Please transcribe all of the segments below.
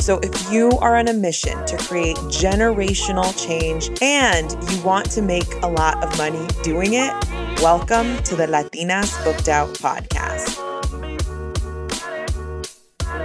So if you are on a mission to create generational change and you want to make a lot of money doing it, welcome to the Latinas Booked Out Podcast.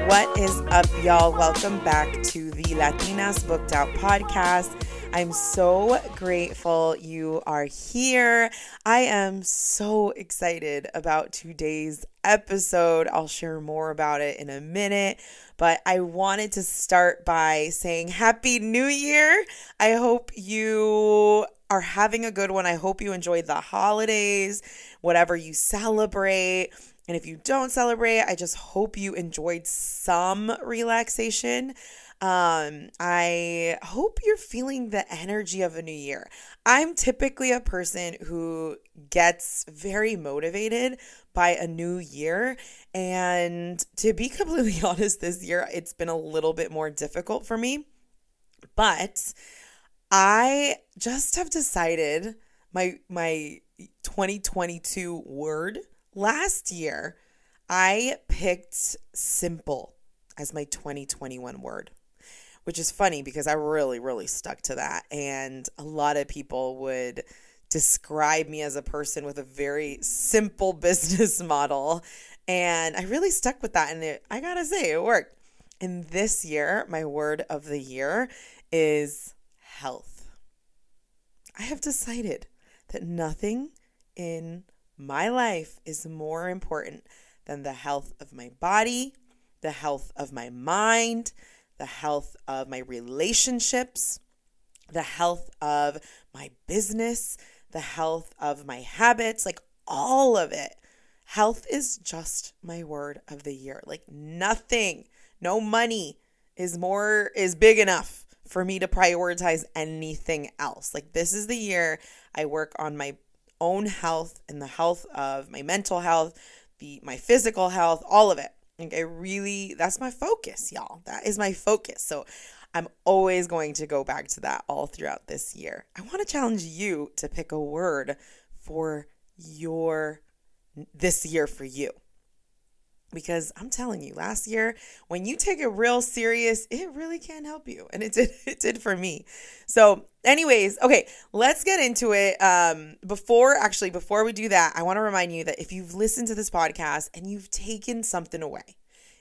What is up, y'all? Welcome back to the Latinas Booked Out Podcast. I'm so grateful you are here. I am so excited about today's episode. I'll share more about it in a minute, but I wanted to start by saying Happy New Year. I hope you are having a good one. I hope you enjoyed the holidays, whatever you celebrate. And if you don't celebrate, I just hope you enjoyed some relaxation. I hope you're feeling the energy of a new year. I'm typically a person who gets very motivated by a new year. And to be completely honest, this year, it's been a little bit more difficult for me. But I just have decided my 2022 word. Last year, I picked simple as my 2021 word, which is funny because I really stuck to that. And a lot of people would describe me as a person with a very simple business model. And I really stuck with that. And I gotta say, it worked. And this year, my word of the year is health. I have decided that nothing in my life is more important than the health of my body, the health of my mind, the health of my relationships, the health of my business, the health of my habits, like all of it. Health is just my word of the year. Like nothing, no money is big enough for me to prioritize anything else. Like this is the year I work on my own health and the health of my mental health, my physical health, all of it. Like that's my focus, y'all. That is my focus. So I'm always going to go back to that all throughout this year. I want to challenge you to pick a word for this year for you. Because I'm telling you, last year, when you take it real serious, it really can help you. And it did for me. So anyways, okay, let's get into it. Before we do that, I want to remind you that if you've listened to this podcast and you've taken something away,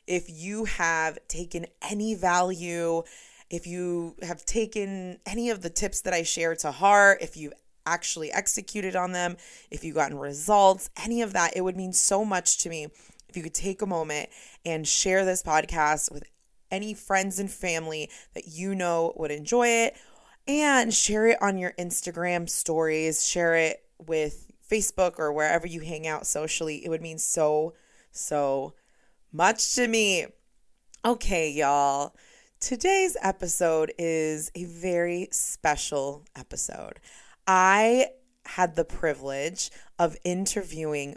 if you have taken any value, if you have taken any of the tips that I share to heart, if you've actually executed on them, if you've gotten results, any of that, it would mean so much to me if you could take a moment and share this podcast with any friends and family that you know would enjoy it, and share it on your Instagram stories, share it with Facebook or wherever you hang out socially. It would mean so much to me. Okay, y'all. Today's episode is a very special episode. I had the privilege of interviewing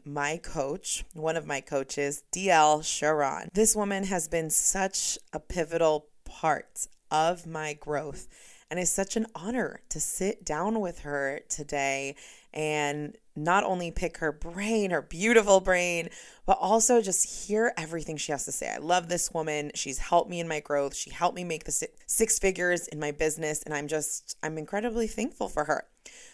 one of my coaches, D.L. Sharan. This woman has been such a pivotal part of my growth, and it's such an honor to sit down with her today and not only pick her brain, her beautiful brain, but also just hear everything she has to say. I love this woman. She's helped me in my growth. She helped me make the six figures in my business, and I'm incredibly thankful for her.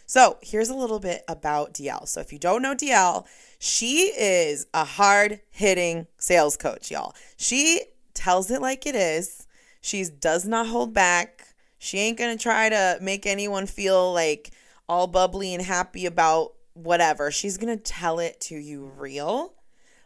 So here's a little bit about DL. So if you don't know DL, she is a hard-hitting sales coach, y'all. She tells it like it is. She does not hold back. She ain't going to try to make anyone feel like all bubbly and happy about whatever. She's going to tell it to you real,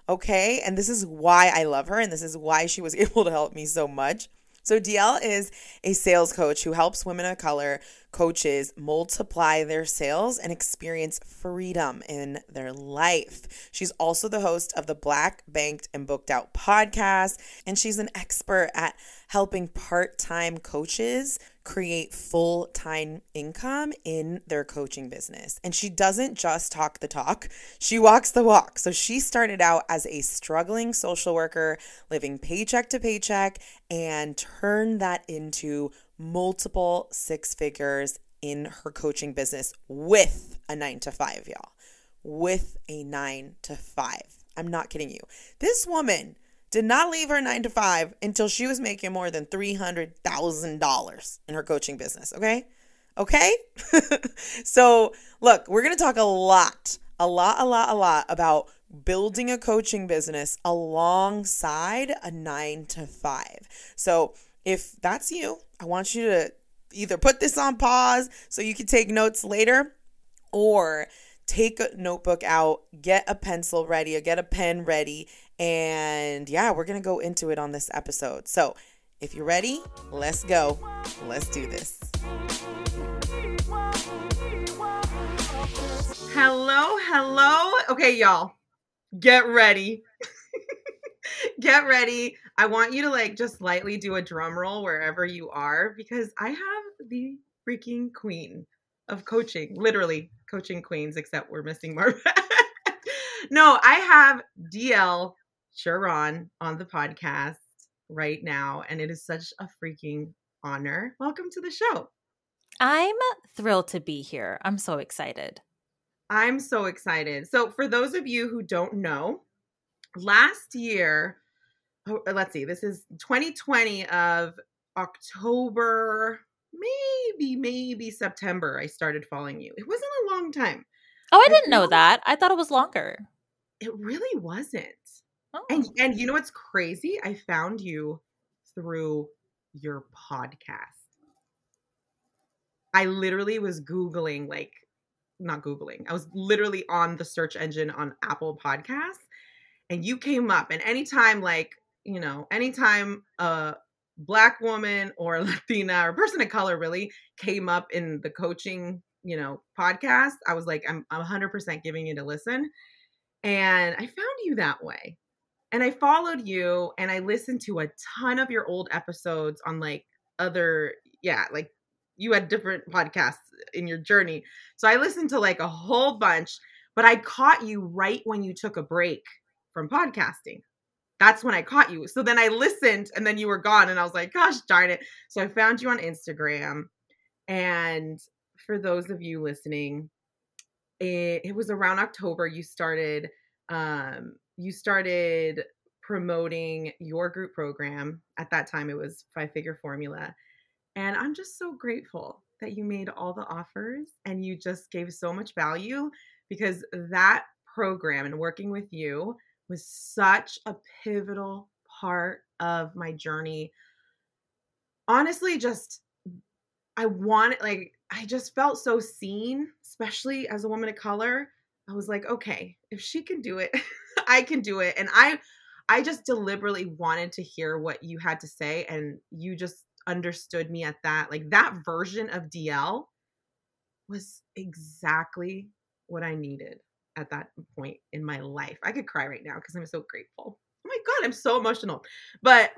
okay? And this is why I love her, and this is why she was able to help me so much. So DL is a sales coach who helps women of color coaches multiply their sales and experience freedom in their life. She's also the host of the Black Banked and Booked Out podcast, and she's an expert at helping part-time coaches create full-time income in their coaching business. And she doesn't just talk the talk, she walks the walk. So she started out as a struggling social worker, living paycheck to paycheck, and turned that into multiple six figures in her coaching business with a 9-to-5, y'all. With a 9-to-5. I'm not kidding you. This woman did not leave her 9-to-5 until she was making more than $300,000 in her coaching business, okay? Okay? So, look, we're going to talk a lot about building a coaching business alongside a 9-to-5. So, if that's you, I want you to either put this on pause so you can take notes later, or take a notebook out, get a pencil ready or get a pen ready, and yeah, we're going to go into it on this episode. So if you're ready, let's go. Let's do this. Hello. Okay, y'all, get ready. Get ready. I want you to just lightly do a drum roll wherever you are, because I have the freaking queen of coaching, literally coaching queens, except we're missing Marva. No, I have D.L. Sharan on the podcast right now, and it is such a freaking honor. Welcome to the show. I'm thrilled to be here. I'm so excited. So for those of you who don't know, last year, let's see, this is 2020 of October, maybe September, I started following you. It wasn't a long time. Oh, I didn't know that. I thought it was longer. It really wasn't. Oh. And you know what's crazy? I found you through your podcast. I literally was Googling, I was literally on the search engine on Apple Podcasts, and you came up. And anytime a Black woman or Latina or person of color really came up in the coaching, podcast, I was like, I'm 100% giving it a listen. And I found you that way. And I followed you, and I listened to a ton of your old episodes on you had different podcasts in your journey. So I listened to a whole bunch, but I caught you right when you took a break from podcasting. That's when I caught you. So then I listened, and then you were gone, and I was like, gosh darn it. So I found you on Instagram, and for those of you listening, it was around October you started promoting your group program. At that time, it was Five Figure Formula. And I'm just so grateful that you made all the offers and you just gave so much value, because that program and working with you was such a pivotal part of my journey. Honestly, I just felt so seen, especially as a woman of color. I was like, okay, if she can do it, I can do it. And I just deliberately wanted to hear what you had to say. And you just understood me at that. That version of DL was exactly what I needed at that point in my life. I could cry right now because I'm so grateful. Oh my God, I'm so emotional. But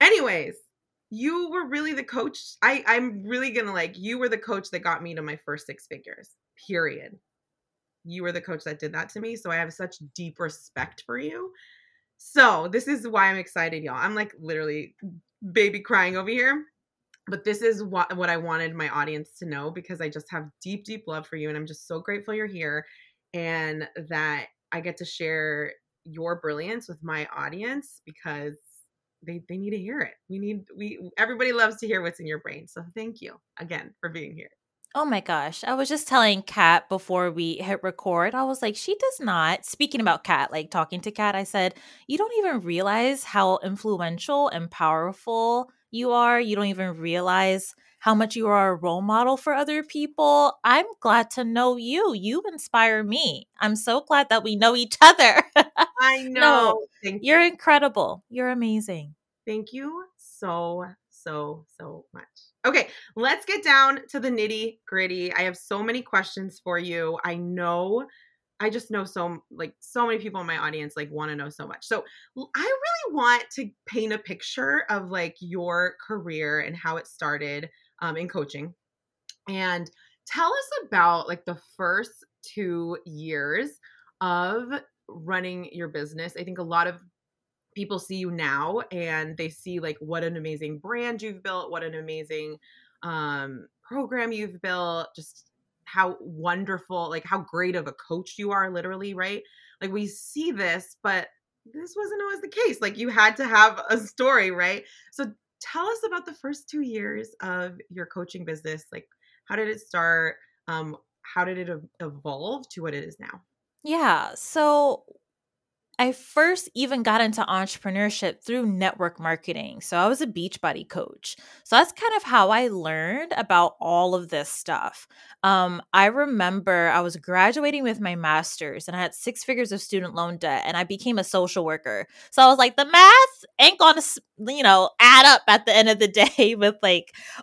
anyways, you were really the coach. I'm really going to you were the coach that got me to my first six figures, period. You were the coach that did that to me. So I have such deep respect for you. So this is why I'm excited, y'all. I'm literally baby crying over here. But this is what I wanted my audience to know, because I just have deep, deep love for you. And I'm just so grateful you're here and that I get to share your brilliance with my audience, because they need to hear it. Everybody loves to hear what's in your brain. So thank you again for being here. Oh my gosh. I was just telling Kat before we hit record, I was like, she does not, speaking about Kat, talking to Kat, I said, you don't even realize how influential and powerful you are. You don't even realize how much you are a role model for other people. I'm glad to know you. You inspire me. I'm so glad that we know each other. I know. No, you're incredible. You're amazing. Thank you so, so, so much. Okay, let's get down to the nitty gritty. I have so many questions for you. I just know so many people in my audience want to know so much. So I really want to paint a picture of your career and how it started in coaching. And tell us about the first 2 years of running your business. I think a lot of people see you now and they see what an amazing brand you've built, what an amazing program you've built, just how wonderful, how great of a coach you are, literally, right? We see this, but this wasn't always the case. You had to have a story, right? So tell us about the first 2 years of your coaching business. How did it start? How did it evolve to what it is now? Yeah. So I first even got into entrepreneurship through network marketing. So I was a Beachbody coach. So that's kind of how I learned about all of this stuff. I remember I was graduating with my master's and I had 6 figures of student loan debt and I became a social worker. So I was the math ain't going to, add up at the end of the day with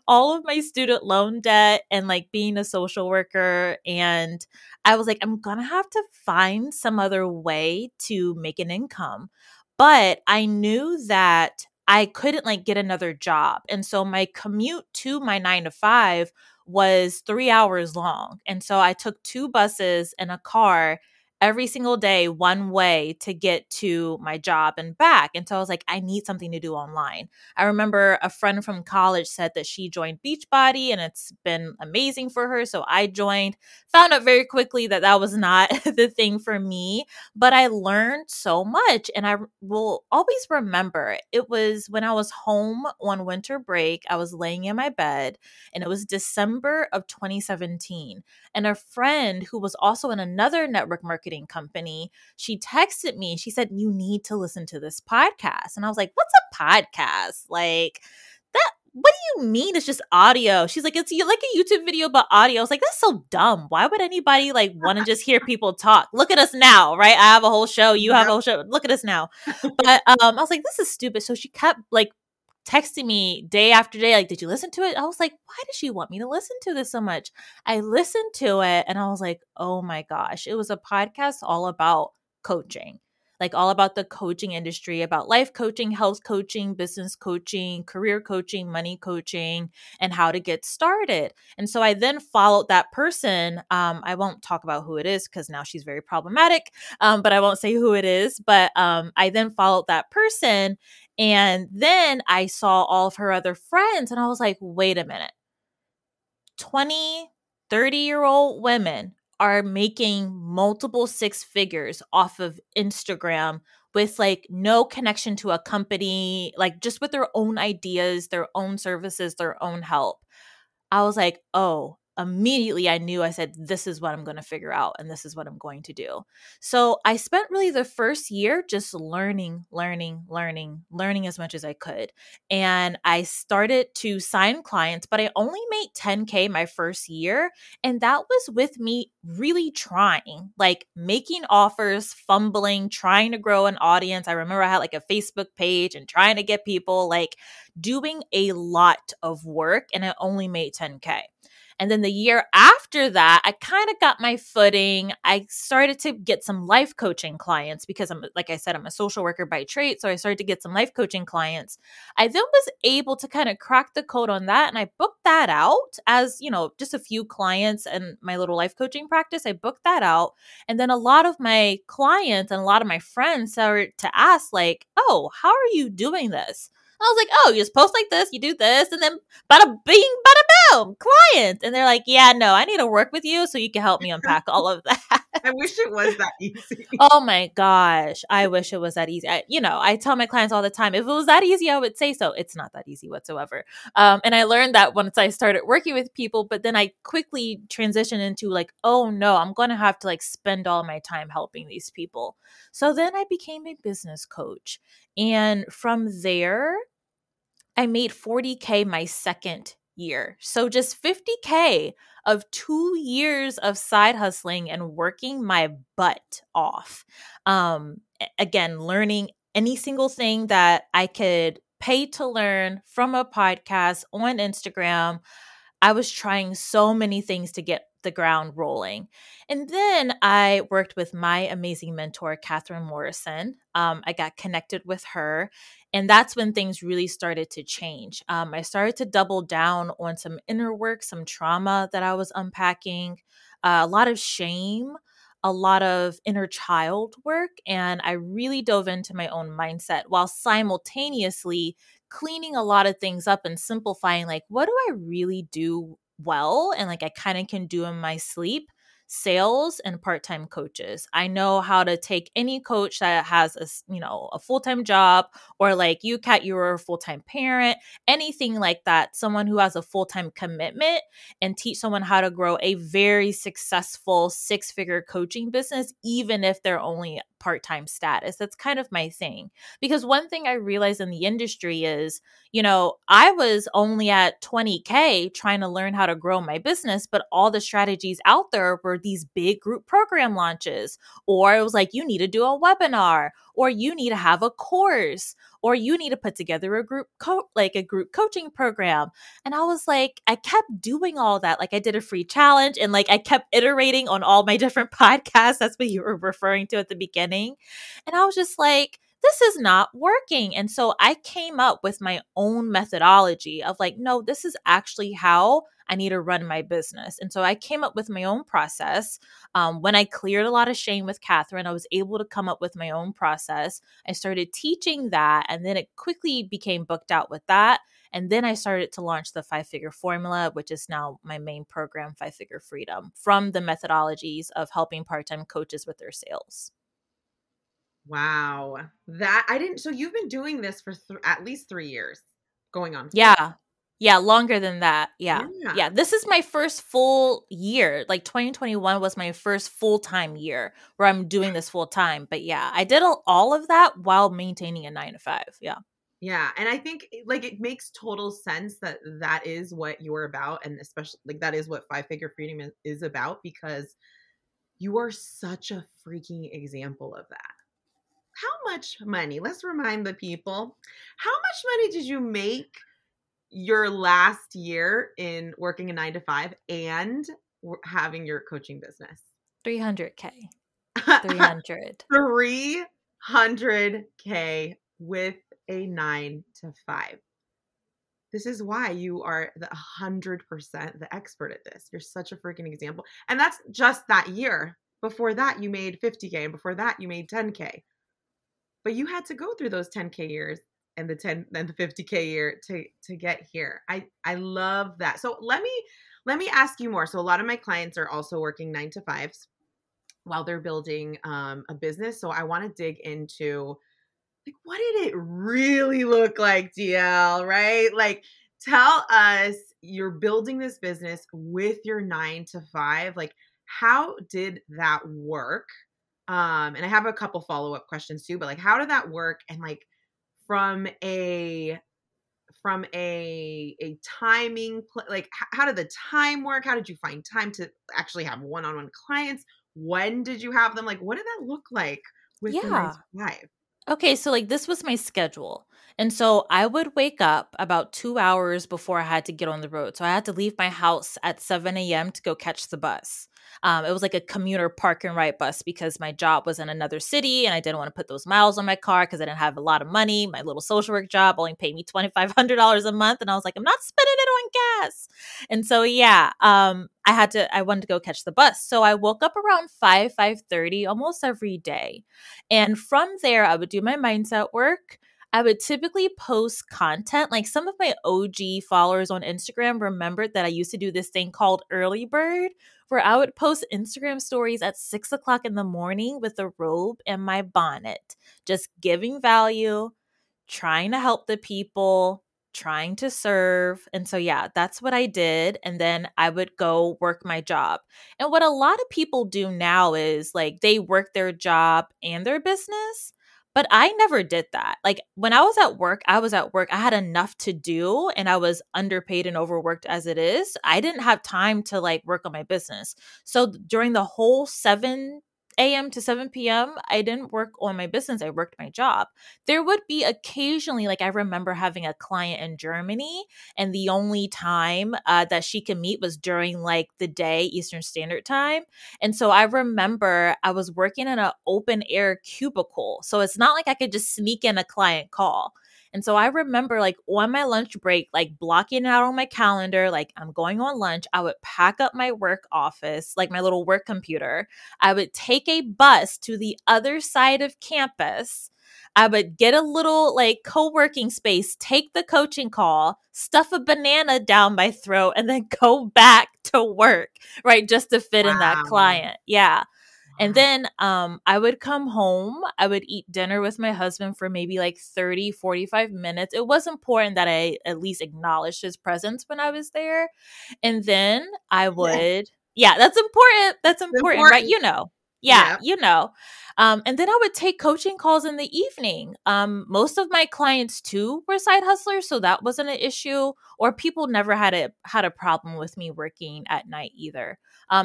all of my student loan debt and being a social worker. And I was I'm going to have to find some other way to make an income. But I knew that I couldn't get another job. And so my commute to my 9 to 5 was 3 hours long. And so I took 2 buses and a car every single day, one way to get to my job and back. And so I was I need something to do online. I remember a friend from college said that she joined Beachbody and it's been amazing for her. So I joined, found out very quickly that that was not the thing for me, but I learned so much. And I will always remember it was when I was home on winter break, I was laying in my bed and it was December of 2017. And a friend who was also in another network marketing company, she texted me. She said, "You need to listen to this podcast." And I was "What's a podcast? What do you mean? It's just audio." She's "It's a YouTube video, but audio." I was "That's so dumb. Why would anybody want to just hear people talk? Look at us now, right? I have a whole show. You have a whole show. Look at us now." But I was "This is stupid." So she kept texting me day after day, "Did you listen to it?" I was "Why does she want me to listen to this so much?" I listened to it and I was "Oh my gosh." It was a podcast all about coaching, all about the coaching industry, about life coaching, health coaching, business coaching, career coaching, money coaching, and how to get started. And so I then followed that person. I won't talk about who it is because now she's very problematic, but I won't say who it is. But I then followed that person. And then I saw all of her other friends and I was wait a minute, 20, 30-year-old women are making multiple 6 figures off of Instagram with no connection to a company, just with their own ideas, their own services, their own help. I was oh, immediately I knew. I said, this is what I'm going to figure out and this is what I'm going to do. So I spent really the first year just learning as much as I could. And I started to sign clients, but I only made $10K my first year. And that was with me really trying, making offers, fumbling, trying to grow an audience. I remember I had a Facebook page and trying to get people, doing a lot of work, and I only made $10K. And then the year after that, I kind of got my footing. I started to get some life coaching clients because I'm a social worker by trade. So I started to get some life coaching clients. I then was able to kind of crack the code on that. And I booked that out as, just a few clients and my little life coaching practice. I booked that out. And then a lot of my clients and a lot of my friends started to ask "Oh, how are you doing this?" I was "Oh, you just post this, you do this, and then bada bing, bada boom, client." And they're "Yeah, no, I need to work with you so you can help me unpack all of that." I wish it was that easy. Oh my gosh. I wish it was that easy. I tell my clients all the time, if it was that easy, I would say so. It's not that easy whatsoever. And I learned that once I started working with people, but then I quickly transitioned into oh no, I'm going to have to spend all my time helping these people. So then I became a business coach. And from there, I made $40K my second year. So just $50K of 2 years of side hustling and working my butt off. Again, learning any single thing that I could Pay to Learn from a podcast on Instagram. I was trying so many things to get the ground rolling. And then I worked with my amazing mentor, Katherine Morrison. I got connected with her, and that's when things really started to change. I started to double down on some inner work, some trauma that I was unpacking, a lot of shame, a lot of inner child work. And I really dove into my own mindset while simultaneously cleaning a lot of things up and simplifying, like, what do I really do well? And like, I kind of can do in my sleep, sales and part-time coaches. I know how to take any coach that has a full-time job, or like you, Kat, you were a full-time parent, anything like that, someone who has a full-time commitment, and teach someone how to grow a very successful six-figure coaching business, even if they're only part-time status. That's kind of my thing. Because one thing I realized in the industry is, I was only at 20K trying to learn how to grow my business, but all the strategies out there were these big group program launches, or it was like, you need to do a webinar, or you need to have a course, or you need to put together a group coaching program. And I was like, I kept doing all that. Like, I did a free challenge, and like, I kept iterating on all my different podcasts. That's what you were referring to at the beginning. And I was just like, this is not working. And so I came up with my own methodology of like, no, this is actually how I need to run my business. And so I came up with my own process. When I cleared a lot of shame with Katherine, I was able to come up with my own process. I started teaching that, and then it quickly became booked out with that. And then I started to launch the 5-Figure Formula, which is now my main program, 5-Figure Freedom, from the methodologies of helping part-time coaches with their sales. Wow. So you've been doing this for at least 3 years going on. Yeah. Yeah. Longer than that. Yeah. Yeah. This is my first full year. Like 2021 was my first full-time year where I'm doing this full-time. But yeah, I did all of that while maintaining a 9-to-5. Yeah. Yeah. And I think like it makes total sense that is what you're about. And especially like that is what 5-Figure Freedom is about, because you are such a freaking example of that. How much money, let's remind the people, how much money did you make your last year in working a 9-to-5 and having your coaching business? 300K. 300. 300K with a 9-to-5. This is why you are 100% the expert at this. You're such a freaking example. And that's just that year. Before that, you made 50K. And before that, you made 10K. But you had to go through those 10K years and the 50K year to get here. I love that. So let me ask you more. So a lot of my clients are also working 9-to-5s while they're building a business. So I want to dig into like, what did it really look like, DL, right? Like, tell us, you're building this business with your 9-to-5. Like, how did that work? And I have a couple follow-up questions too, but like, how did that work? And like, from a timing, like, how did the time work? How did you find time to actually have one-on-one clients? When did you have them? Like, what did that look like with the 9-to-5? Okay. So like, this was my schedule. And so I would wake up about 2 hours before I had to get on the road. So I had to leave my house at 7 a.m. to go catch the bus. It was like a commuter park and ride bus because my job was in another city and I didn't want to put those miles on my car because I didn't have a lot of money. My little social work job only paid me $2,500 a month. And I was like, I'm not spending it on gas. And so, yeah, I wanted to go catch the bus. So I woke up around 5:30 almost every day. And from there, I would do my mindset work. I would typically post content. Like, some of my OG followers on Instagram remembered that I used to do this thing called Early Bird, where I would post Instagram stories at 6:00 in the morning with a robe and my bonnet, just giving value, trying to help the people, trying to serve. And so, yeah, that's what I did. And then I would go work my job. And what a lot of people do now is like, they work their job and their business. But I never did that. Like, when I was at work, I was at work. I had enough to do and I was underpaid and overworked as it is. I didn't have time to like work on my business. So during the whole 7 6 a.m. to 7 p.m., I didn't work on my business. I worked my job. There would be occasionally, like I remember having a client in Germany, and the only time that she could meet was during like the day, Eastern Standard Time. And so I remember I was working in an open air cubicle. So it's not like I could just sneak in a client call. And so I remember like on my lunch break, like blocking out on my calendar, like I'm going on lunch, I would pack up my work office, like my little work computer. I would take a bus to the other side of campus. I would get a little like co-working space, take the coaching call, stuff a banana down my throat, and then go back to work, right? Just to fit in that client. Yeah. And then I would come home. I would eat dinner with my husband for maybe like 30, 45 minutes. It was important that I at least acknowledged his presence when I was there. And then I would, yeah that's important. That's important, right? You know. Yeah, you know. And then I would take coaching calls in the evening. Most of my clients too were side hustlers, so that wasn't an issue. Or people never had a problem with me working at night either.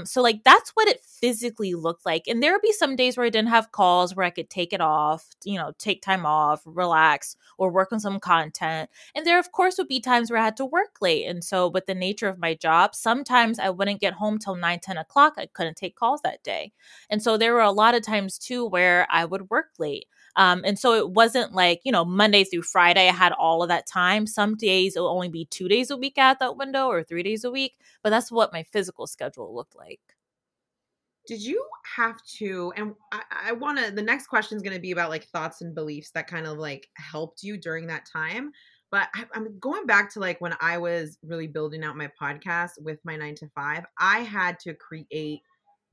So like that's what it physically looked like. And there would be some days where I didn't have calls, where I could take it off, you know, take time off, relax, or work on some content. And there, of course, would be times where I had to work late. And so with the nature of my job, sometimes I wouldn't get home till 9, 10 o'clock. I couldn't take calls that day. And so there were a lot of times too where I would work late. And so it wasn't like, you know, Monday through Friday, I had all of that time. Some days it will only be 2 days a week at that window or 3 days a week. But that's what my physical schedule looked like. Did you have to, and I want to, the next question is going to be about like thoughts and beliefs that kind of like helped you during that time. But I'm going back to like when I was really building out my podcast with my 9 to 5, I had to create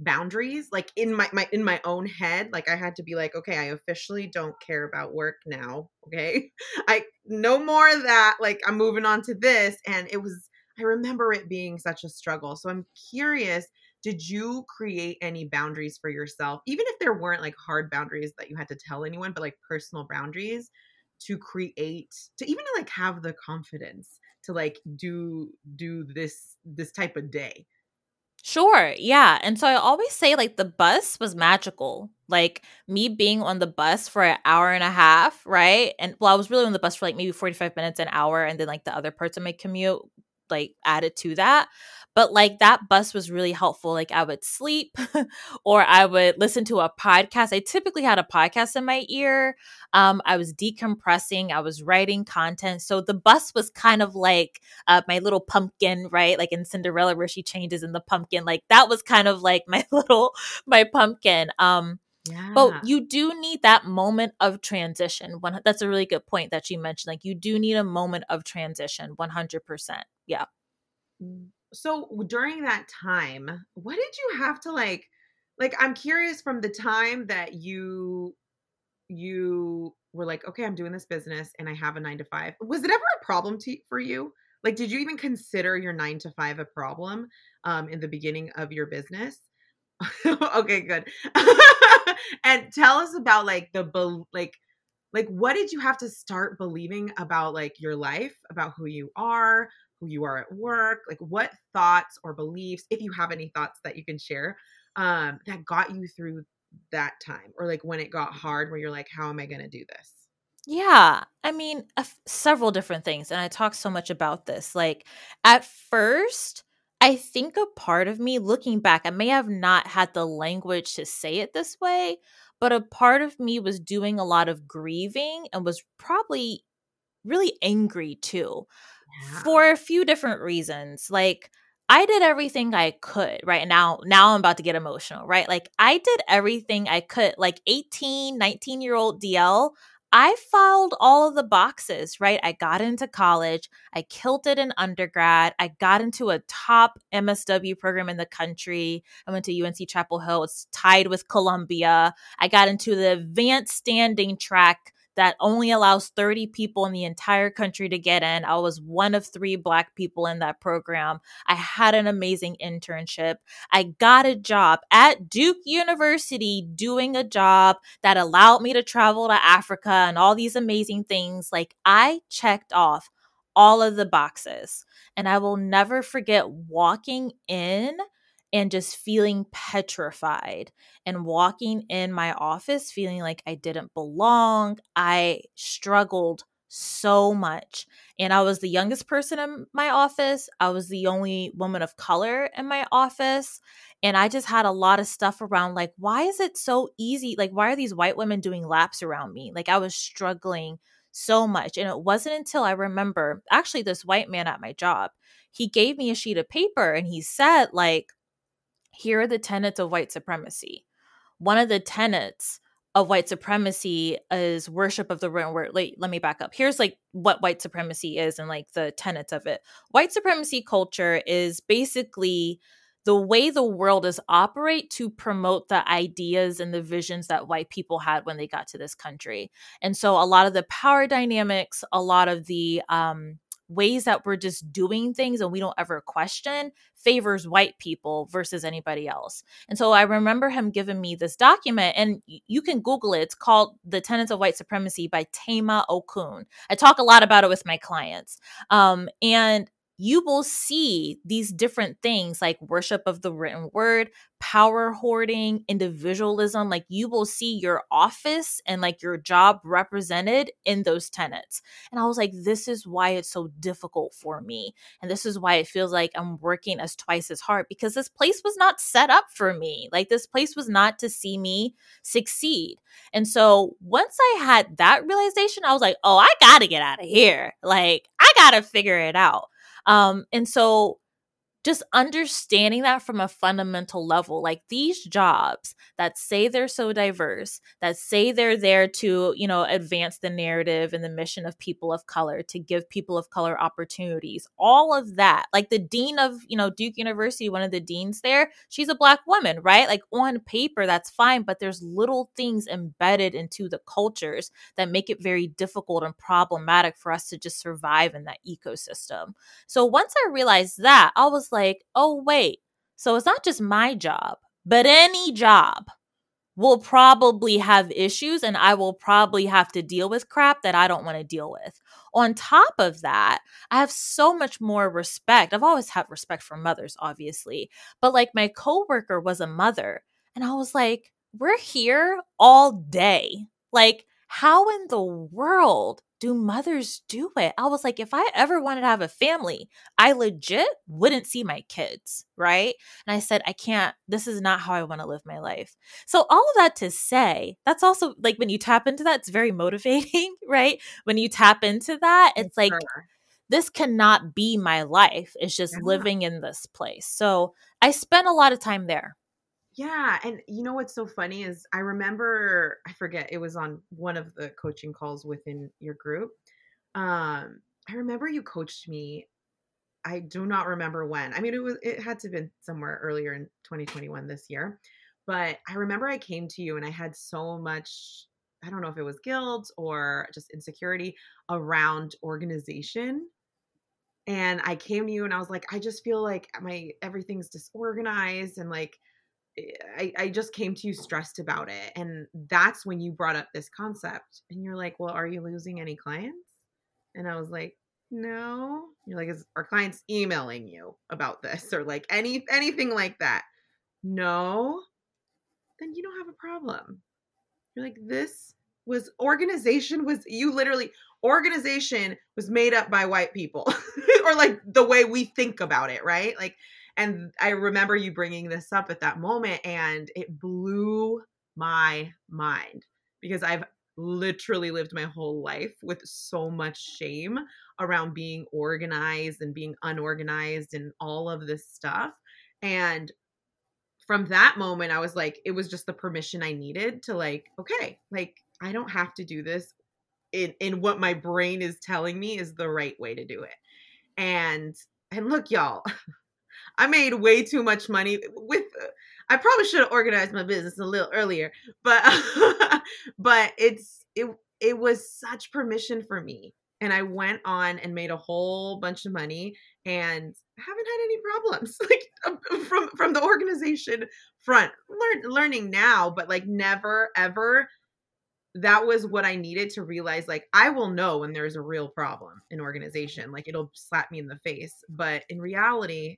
boundaries, like in my own head. Like I had to be like, okay, I officially don't care about work now. Okay. I no more of that. Like I'm moving on to this. And it was, I remember it being such a struggle. So I'm curious, did you create any boundaries for yourself? Even if there weren't like hard boundaries that you had to tell anyone, but like personal boundaries to create, to even like have the confidence to like do this type of day. Sure. Yeah. And so I always say like the bus was magical. Like me being on the bus for an hour and a half, right? And well, I was really on the bus for like maybe 45 minutes, an hour, and then like the other parts of my commute like added to that. But like that bus was really helpful. Like I would sleep or I would listen to a podcast. I typically had a podcast in my ear. I was decompressing. I was writing content. So the bus was kind of like my little pumpkin, right? Like in Cinderella where she changes in the pumpkin. Like that was kind of like my pumpkin. Yeah. But you do need that moment of transition. That's a really good point that you mentioned. Like you do need a moment of transition, 100%. Yeah. So during that time, what did you have to like I'm curious from the time that you were like, okay, I'm doing this business and I have a 9 to 5. Was it ever a problem for you? Like, did you even consider your 9 to 5 a problem in the beginning of your business? Okay, good. And tell us about like what did you have to start believing about like your life, about who you are at work, like what thoughts or beliefs, if you have any thoughts that you can share, that got you through that time, or like when it got hard, where you're like, how am I going to do this? Yeah. I mean, several different things. And I talk so much about this. Like at first, I think a part of me looking back, I may have not had the language to say it this way, but a part of me was doing a lot of grieving and was probably really angry too. Yeah. For a few different reasons. Like I did everything I could, right? Now I'm about to get emotional, right? Like I did everything I could, like 18, 19-year-old DL, I filed all of the boxes, right? I got into college. I killed it in undergrad. I got into a top MSW program in the country. I went to UNC Chapel Hill. It's tied with Columbia. I got into the advanced standing track that only allows 30 people in the entire country to get in. I was one of 3 Black people in that program. I had an amazing internship. I got a job at Duke University doing a job that allowed me to travel to Africa and all these amazing things. Like I checked off all of the boxes, and I will never forget walking in and just feeling petrified and walking in my office feeling like I didn't belong. I struggled so much. And I was the youngest person in my office. I was the only woman of color in my office. And I just had a lot of stuff around like, why is it so easy? Like, why are these white women doing laps around me? Like, I was struggling so much. And it wasn't until I remember, actually, this white man at my job, he gave me a sheet of paper and he said, like, here are the tenets of white supremacy. One of the tenets of white supremacy is worship of the written word. Wait, let me back up. Here's like what white supremacy is and like the tenets of it. White supremacy culture is basically the way the world is operate to promote the ideas and the visions that white people had when they got to this country. And so a lot of the power dynamics, a lot of the ways that we're just doing things and we don't ever question favors white people versus anybody else. And so I remember him giving me this document, and you can Google it. It's called The Tenets of White Supremacy by Tema Okun. I talk a lot about it with my clients. And you will see these different things like worship of the written word, power hoarding, individualism. Like, you will see your office and like your job represented in those tenets. And I was like, this is why it's so difficult for me. And this is why it feels like I'm working as twice as hard, because this place was not set up for me. Like, this place was not to see me succeed. And so once I had that realization, I was like, oh, I got to get out of here. Like, I got to figure it out. And so just understanding that from a fundamental level, like these jobs that say they're so diverse, that say they're there to, you know, advance the narrative and the mission of people of color, to give people of color opportunities, all of that. Like the dean of, you know, Duke University, one of the deans there, she's a Black woman, right? Like on paper, that's fine, but there's little things embedded into the cultures that make it very difficult and problematic for us to just survive in that ecosystem. So once I realized that, I was like, oh, wait, so it's not just my job, but any job will probably have issues, and I will probably have to deal with crap that I don't want to deal with. On top of that, I have so much more respect. I've always had respect for mothers, obviously, but like my coworker was a mother, and I was like, we're here all day. Like, how in the world do mothers do it? I was like, if I ever wanted to have a family, I legit wouldn't see my kids, right? And I said, I can't, this is not how I want to live my life. So all of that to say, that's also like when you tap into that, it's very motivating, right? When you tap into that, it's like, this cannot be my life. It's just living in this place. So I spent a lot of time there. Yeah. And you know, what's so funny is I remember, I forget, it was on one of the coaching calls within your group. I remember you coached me. I do not remember when. I mean, it had to have been somewhere earlier in 2021 this year, but I remember I came to you and I had so much, I don't know if it was guilt or just insecurity around organization. And I came to you and I was like, I just feel like everything's disorganized, and like, I just came to you stressed about it. And that's when you brought up this concept and you're like, well, are you losing any clients? And I was like, no. You're like, are clients emailing you about this or like anything like that? No. Then you don't have a problem. You're like, organization was made up by white people or like the way we think about it. Right. Like, and I remember you bringing this up at that moment, and it blew my mind because I've literally lived my whole life with so much shame around being organized and being unorganized and all of this stuff. And from that moment, I was like, it was just the permission I needed to like, okay, like I don't have to do this in what my brain is telling me is the right way to do it. And look, y'all. I made way too much money with, I probably should have organized my business a little earlier, but, but it was such permission for me. And I went on and made a whole bunch of money and haven't had any problems like from the organization front. Learning now, but like never, ever. That was what I needed to realize. Like, I will know when there's a real problem in organization, like it'll slap me in the face, but in reality,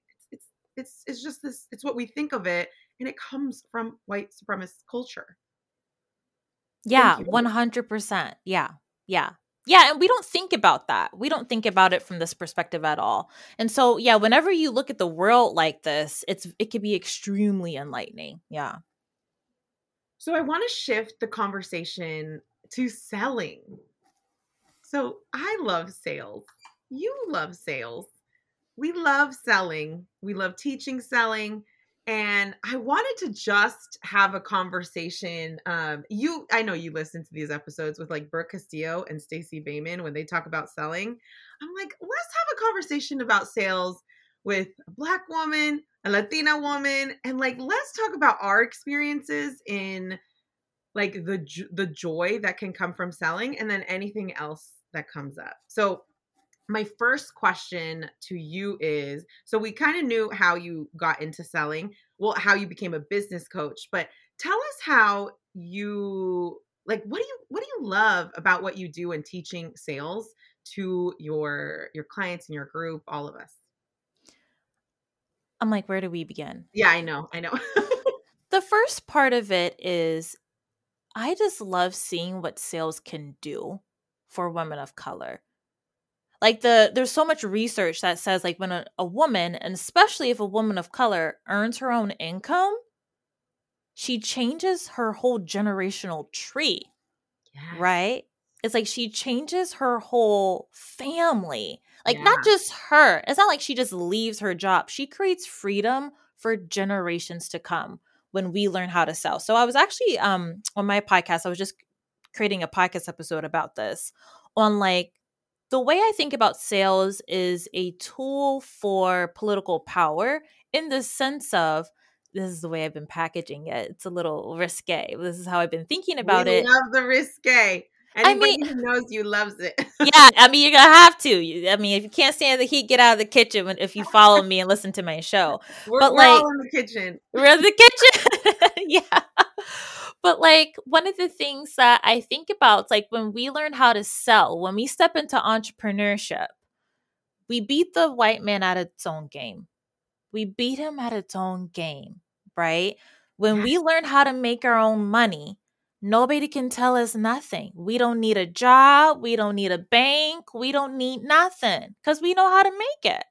it's just this, it's what we think of it. And it comes from white supremacist culture. Yeah, 100%. Yeah. And we don't think about that. We don't think about it from this perspective at all. And so, yeah, whenever you look at the world like this, it can be extremely enlightening. Yeah. So I want to shift the conversation to selling. So I love sales. You love sales. We love selling. We love teaching selling. And I wanted to just have a conversation. I know you listen to these episodes with like Brooke Castillo and Stacey Bayman when they talk about selling. I'm like, let's have a conversation about sales with a Black woman, a Latina woman, and like, let's talk about our experiences in like the joy that can come from selling and then anything else that comes up. So my first question to you is, so we kind of knew how you got into selling, well, how you became a business coach, but tell us how you, like, what do you love about what you do in teaching sales to your clients and your group, all of us? I'm like, where do we begin? Yeah, I know. The first part of it is I just love seeing what sales can do for women of color. Like there's so much research that says like when a woman, and especially if a woman of color, earns her own income, she changes her whole generational tree, yes. Right? It's like she changes her whole family, like yeah. Not just her. It's not like she just leaves her job. She creates freedom for generations to come when we learn how to sell. So I was actually on my podcast, I was just creating a podcast episode about this on like, the way I think about sales is a tool for political power in the sense of, this is the way I've been packaging it. It's a little risque. This is how I've been thinking about it. I love the risque. Anybody who knows you loves it. Yeah. I mean, you're going to have to. I mean, if you can't stand the heat, get out of the kitchen if you follow me and listen to my show. We're all in the kitchen. We're in the kitchen. Yeah. But like one of the things that I think about, like when we learn how to sell, when we step into entrepreneurship, we beat the white man at its own game. We beat him at its own game, right? When we learn how to make our own money, nobody can tell us nothing. We don't need a job. We don't need a bank. We don't need nothing because we know how to make it.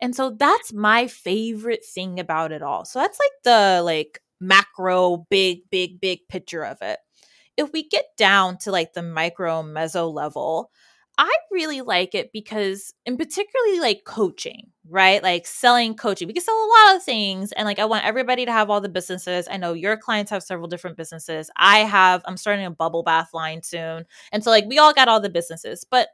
And so that's my favorite thing about it all. So that's like the macro, big picture of it. If we get down to like the micro meso level, I really like it because, and particularly like coaching, right? Like selling coaching, we can sell a lot of things. And like, I want everybody to have all the businesses. I know your clients have several different businesses. I'm starting a bubble bath line soon. And so like, we all got all the businesses, but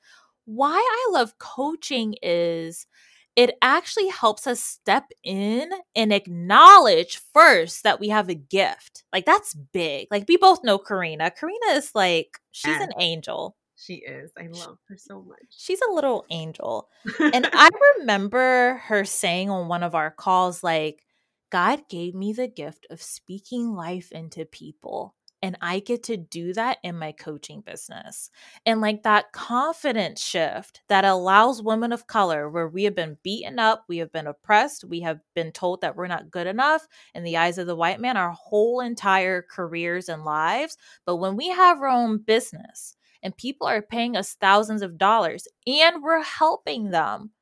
why I love coaching is it actually helps us step in and acknowledge first that we have a gift. Like that's big. Like we both know Karina. Karina is like, she's an angel. She is. I love her so much. She's a little angel. And I remember her saying on one of our calls, like, God gave me the gift of speaking life into people. And I get to do that in my coaching business. And like that confidence shift that allows women of color, where we have been beaten up, we have been oppressed, we have been told that we're not good enough in the eyes of the white man, our whole entire careers and lives. But when we have our own business and people are paying us thousands of dollars and we're helping them,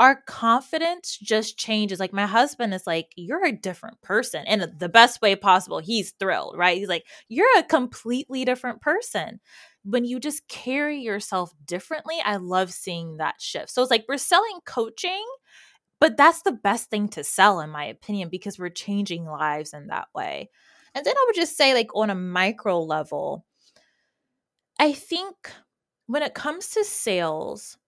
our confidence just changes. Like my husband is like, you're a different person in the best way possible. He's thrilled, right? He's like, you're a completely different person. When you just carry yourself differently, I love seeing that shift. So it's like we're selling coaching, but that's the best thing to sell in my opinion, because we're changing lives in that way. And then I would just say like on a micro level, I think when it comes to sales,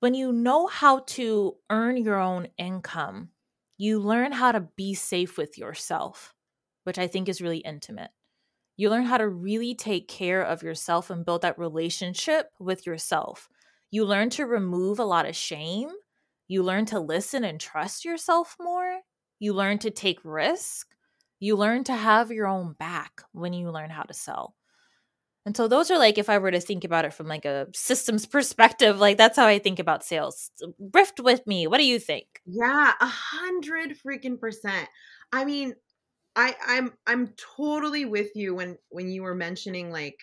when you know how to earn your own income, you learn how to be safe with yourself, which I think is really intimate. You learn how to really take care of yourself and build that relationship with yourself. You learn to remove a lot of shame. You learn to listen and trust yourself more. You learn to take risks. You learn to have your own back when you learn how to sell. And so those are like, if I were to think about it from like a systems perspective, like that's how I think about sales. Rift with me. What do you think? Yeah, 100%. I mean, I'm totally with you when you were mentioning like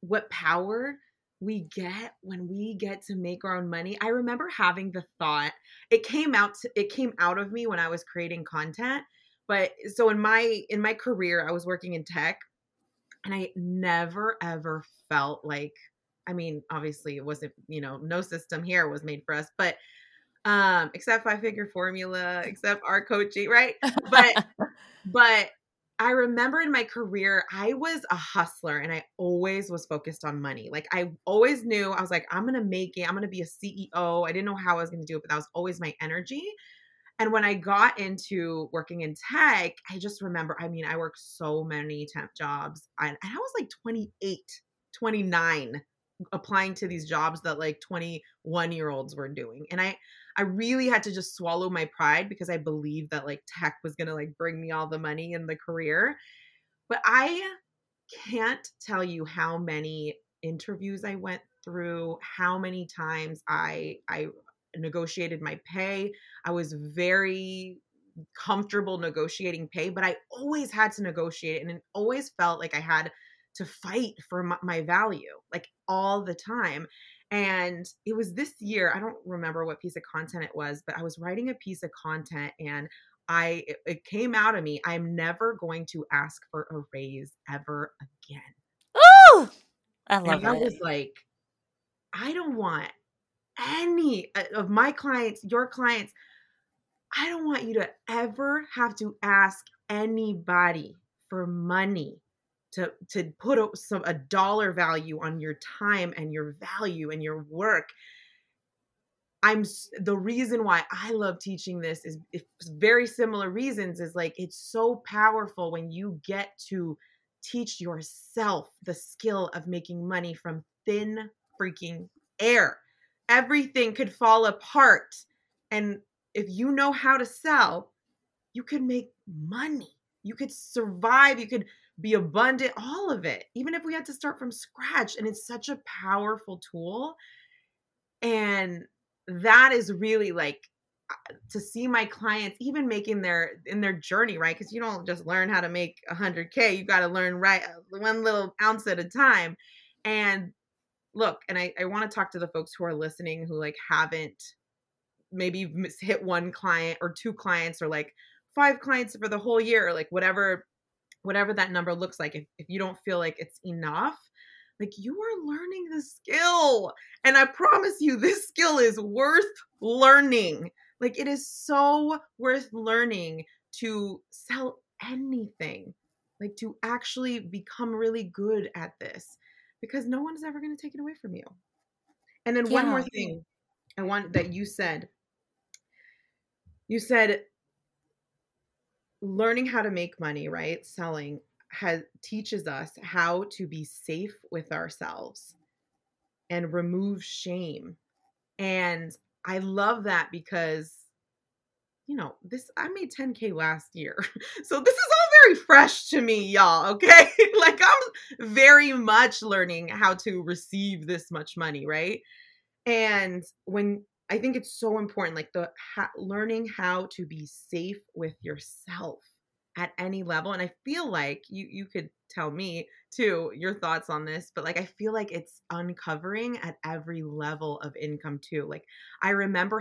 what power we get when we get to make our own money. I remember having the thought, it came out of me when I was creating content. But so in my career, I was working in tech, and I never, ever felt like, I mean, obviously it wasn't, no system here was made for us, but except Five Figure Formula, except our coaching, right? But I remember in my career, I was a hustler and I always was focused on money. Like I always knew, I was like, I'm going to make it. I'm going to be a CEO. I didn't know how I was going to do it, but that was always my energy. And when I got into working in tech, I just remember, I mean, I worked so many temp jobs. And I was like 28, 29 applying to these jobs that like 21-year-olds were doing. And I really had to just swallow my pride because I believed that like tech was going to like bring me all the money and the career. But I can't tell you how many interviews I went through, how many times I negotiated my pay. I was very comfortable negotiating pay, but I always had to negotiate and it always felt like I had to fight for my value, like all the time. And it was this year, I don't remember what piece of content it was, but I was writing a piece of content and it came out of me. I'm never going to ask for a raise ever again. Oh, I love it. I was like, I don't want any of my clients, your clients, I don't want you to ever have to ask anybody for money to put a dollar value on your time and your value and your work. The reason why I love teaching this is very similar reasons is like, it's so powerful when you get to teach yourself the skill of making money from thin freaking air. Everything could fall apart. And if you know how to sell, you could make money. You could survive. You could be abundant, all of it, even if we had to start from scratch. And it's such a powerful tool. And that is really like to see my clients even making in their journey, right? Because you don't just learn how to make 100K. You got to learn right one little ounce at a time. And look, and I want to talk to the folks who are listening who like haven't maybe hit one client or two clients or like five clients for the whole year, or like whatever that number looks like. If you don't feel like it's enough, like you are learning the skill. And I promise you, this skill is worth learning. Like it is so worth learning to sell anything, like to actually become really good at this, because no one's ever going to take it away from you. And then one more thing I want that you said learning how to make money, right? Selling teaches us how to be safe with ourselves and remove shame. And I love that because, I made 10K last year. So this is all very fresh to me, y'all. Okay. Like I'm very much learning how to receive this much money. Right. And when I think it's so important, like learning how to be safe with yourself at any level. And I feel like you could tell me too, your thoughts on this, but like, I feel like it's uncovering at every level of income too. Like I remember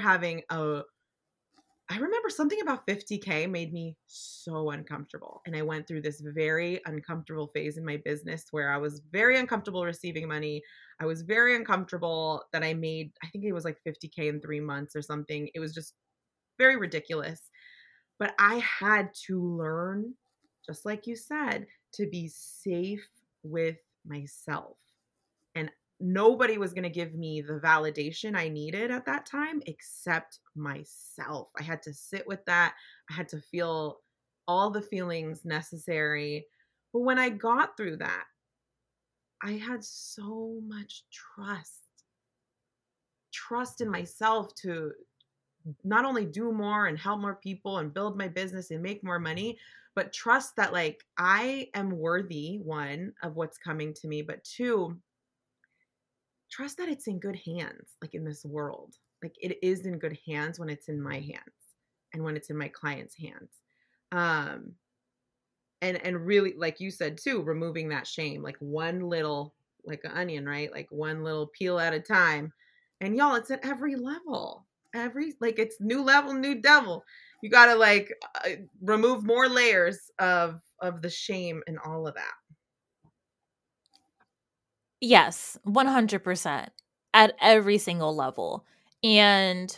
something about 50K made me so uncomfortable. And I went through this very uncomfortable phase in my business where I was very uncomfortable receiving money. I was very uncomfortable that I made, I think it was like 50K in 3 months or something. It was just very ridiculous. But I had to learn, just like you said, to be safe with myself. And nobody was going to give me the validation I needed at that time except myself. I had to sit with that. I had to feel all the feelings necessary. But when I got through that, I had so much trust in myself to not only do more and help more people and build my business and make more money, but trust that like I am worthy, one, of what's coming to me, but two, trust that it's in good hands, like in this world. Like it is in good hands when it's in my hands and when it's in my clients' hands. And really, like you said too, removing that shame, like one little, like an onion, right? Like one little peel at a time. And y'all, it's at every level. Like it's new level, new devil. You got to like remove more layers of the shame and all of that. Yes, 100% at every single level. And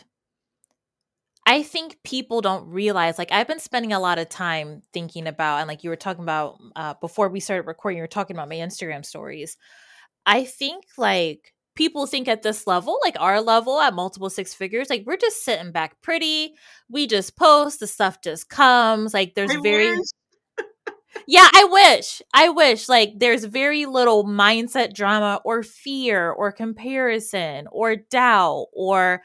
I think people don't realize, like I've been spending a lot of time thinking about, and like you were talking about before we started recording, you were talking about my Instagram stories. I think like people think at this level, like our level at multiple six figures, like we're just sitting back pretty. We just post, the stuff just comes. Like there's I wish like there's very little mindset drama or fear or comparison or doubt or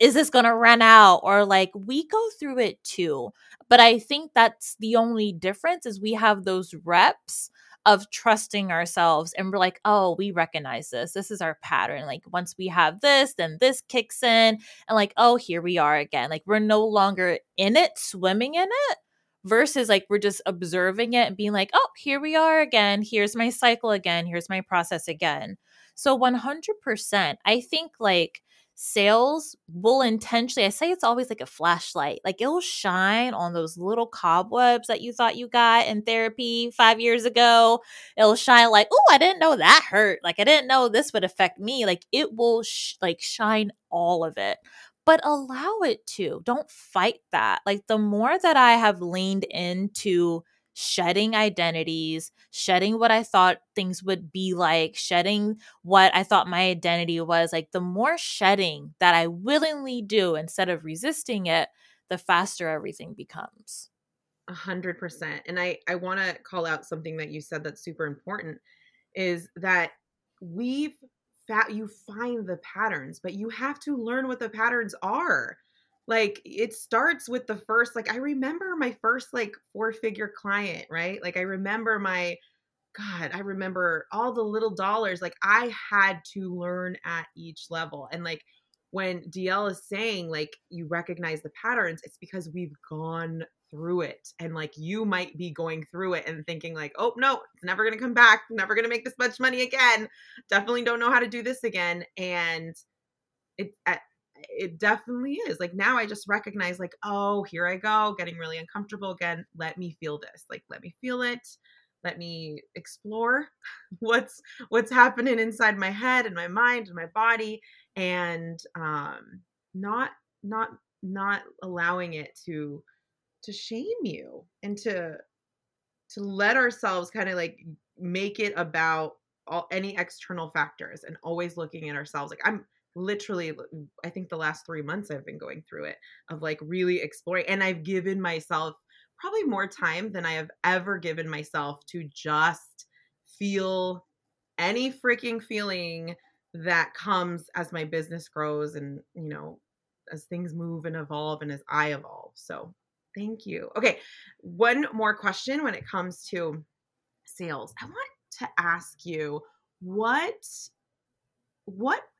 is this going to run out? Or like we go through it too. But I think that's the only difference is we have those reps of trusting ourselves and we're like, oh, we recognize this. This is our pattern. Like once we have this, then this kicks in and like, oh, here we are again. Like we're no longer in it, swimming in it versus like we're just observing it and being like, oh, here we are again. Here's my cycle again. Here's my process again. So 100%, I think like sales will intentionally, I say it's always like a flashlight, like it'll shine on those little cobwebs that you thought you got in therapy 5 years ago. It'll shine like, oh, I didn't know that hurt. Like I didn't know this would affect me. Like it will shine all of it, but allow it to. Don't fight that. Like the more that I have leaned into shedding identities, shedding what I thought things would be like, shedding what I thought my identity was, like the more shedding that I willingly do instead of resisting it, the faster everything becomes. 100%. And I want to call out something that you said that's super important is that you find the patterns, but you have to learn what the patterns are. Like it starts with the first, like I remember my first like 4-figure client, right? Like I remember I remember all the little dollars. Like I had to learn at each level. And like when DL is saying like you recognize the patterns, it's because we've gone through it. And like you might be going through it and thinking like, oh no, it's never going to come back. I'm never going to make this much money again. Definitely don't know how to do this again. And it definitely is. Like now I just recognize like, oh, here I go, getting really uncomfortable again. Let me feel this. Like, let me feel it. Let me explore what's happening inside my head and my mind and my body and, not allowing it to shame you and to let ourselves kind of like make it about any external factors and always looking at ourselves. Like literally, I think the last 3 months I've been going through it of like really exploring, and I've given myself probably more time than I have ever given myself to just feel any freaking feeling that comes as my business grows and, you know, as things move and evolve and as I evolve. So thank you. Okay. One more question when it comes to sales. I want to ask you what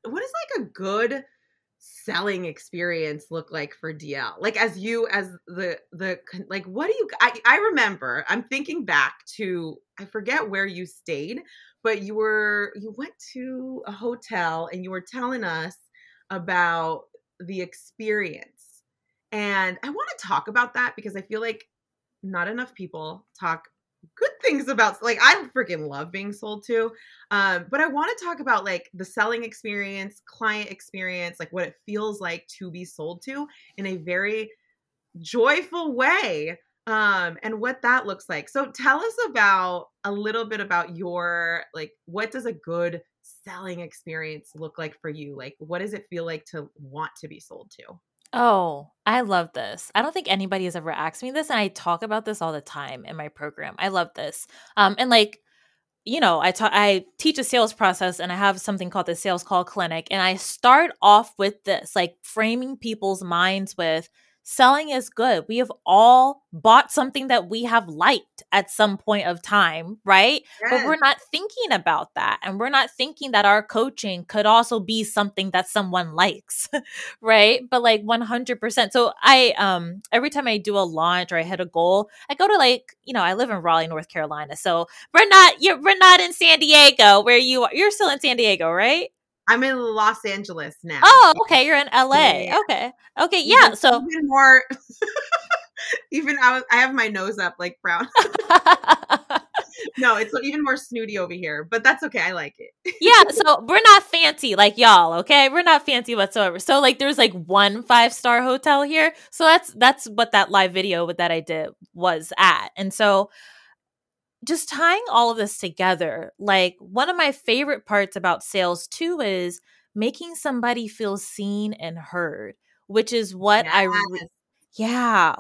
is like a good selling experience look like for DL? Like what do you, I remember, I'm thinking back to, I forget where you stayed, but you went to a hotel and you were telling us about the experience. And I want to talk about that because I feel like not enough people talk good things about, like, I freaking love being sold to. But I want to talk about like the selling experience, client experience, like what it feels like to be sold to in a very joyful way. And what that looks like. So tell us about a little bit about your, like, what does a good selling experience look like for you? Like, what does it feel like to want to be sold to? Oh, I love this. I don't think anybody has ever asked me this. And I talk about this all the time in my program. I love this. And like, you know, I teach a sales process and I have something called the sales call clinic. And I start off with this, like framing people's minds with selling is good. We have all bought something that we have liked at some point of time, right? Yes. But we're not thinking about that. And we're not thinking that our coaching could also be something that someone likes, right? But like 100%. So I every time I do a launch or I hit a goal, I go to I live in Raleigh, North Carolina. So we're not in San Diego where you are. You're still in San Diego, right? I'm in Los Angeles now. Oh, okay. You're in LA. Yeah. Okay. Yeah. So even more, I have my nose up like brown. No, it's even more snooty over here, but that's okay. I like it. Yeah. So we're not fancy like y'all. Okay. We're not fancy whatsoever. So like there's like one 5-star hotel here. So that's what that live video that I did was at. And so just tying all of this together, like one of my favorite parts about sales too is making somebody feel seen and heard, which is what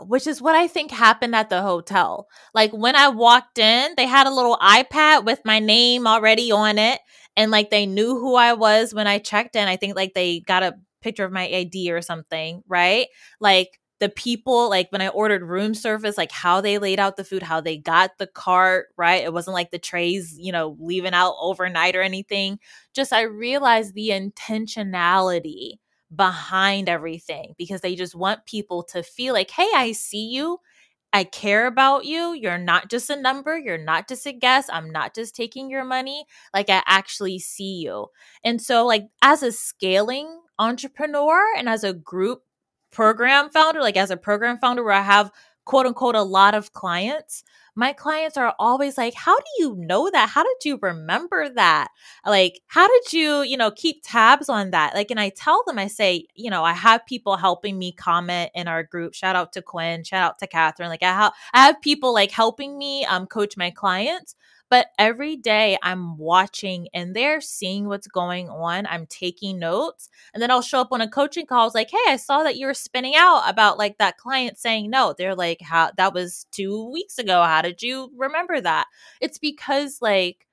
which is what I think happened at the hotel. Like when I walked in, they had a little iPad with my name already on it. And like they knew who I was when I checked in. I think like they got a picture of my ID or something, right? Like the people, like when I ordered room service, like how they laid out the food, how they got the cart, right? It wasn't like the trays, leaving out overnight or anything. Just I realized the intentionality behind everything because they just want people to feel like, hey, I see you. I care about you. You're not just a number. You're not just a guest. I'm not just taking your money. Like I actually see you. And so like as a scaling entrepreneur and as a group program founder, like as a program founder where I have quote unquote a lot of clients, my clients are always like, how do you know that? How did you remember that? Like, how did you, keep tabs on that? Like, and I tell them, I say, I have people helping me comment in our group. Shout out to Quinn, shout out to Katherine. Like I have people like helping me coach my clients. But every day I'm watching and they're seeing what's going on. I'm taking notes. And then I'll show up on a coaching call. It's like, hey, I saw that you were spinning out about like that client saying no. They're like, how that was 2 weeks ago. How did you remember that? It's because like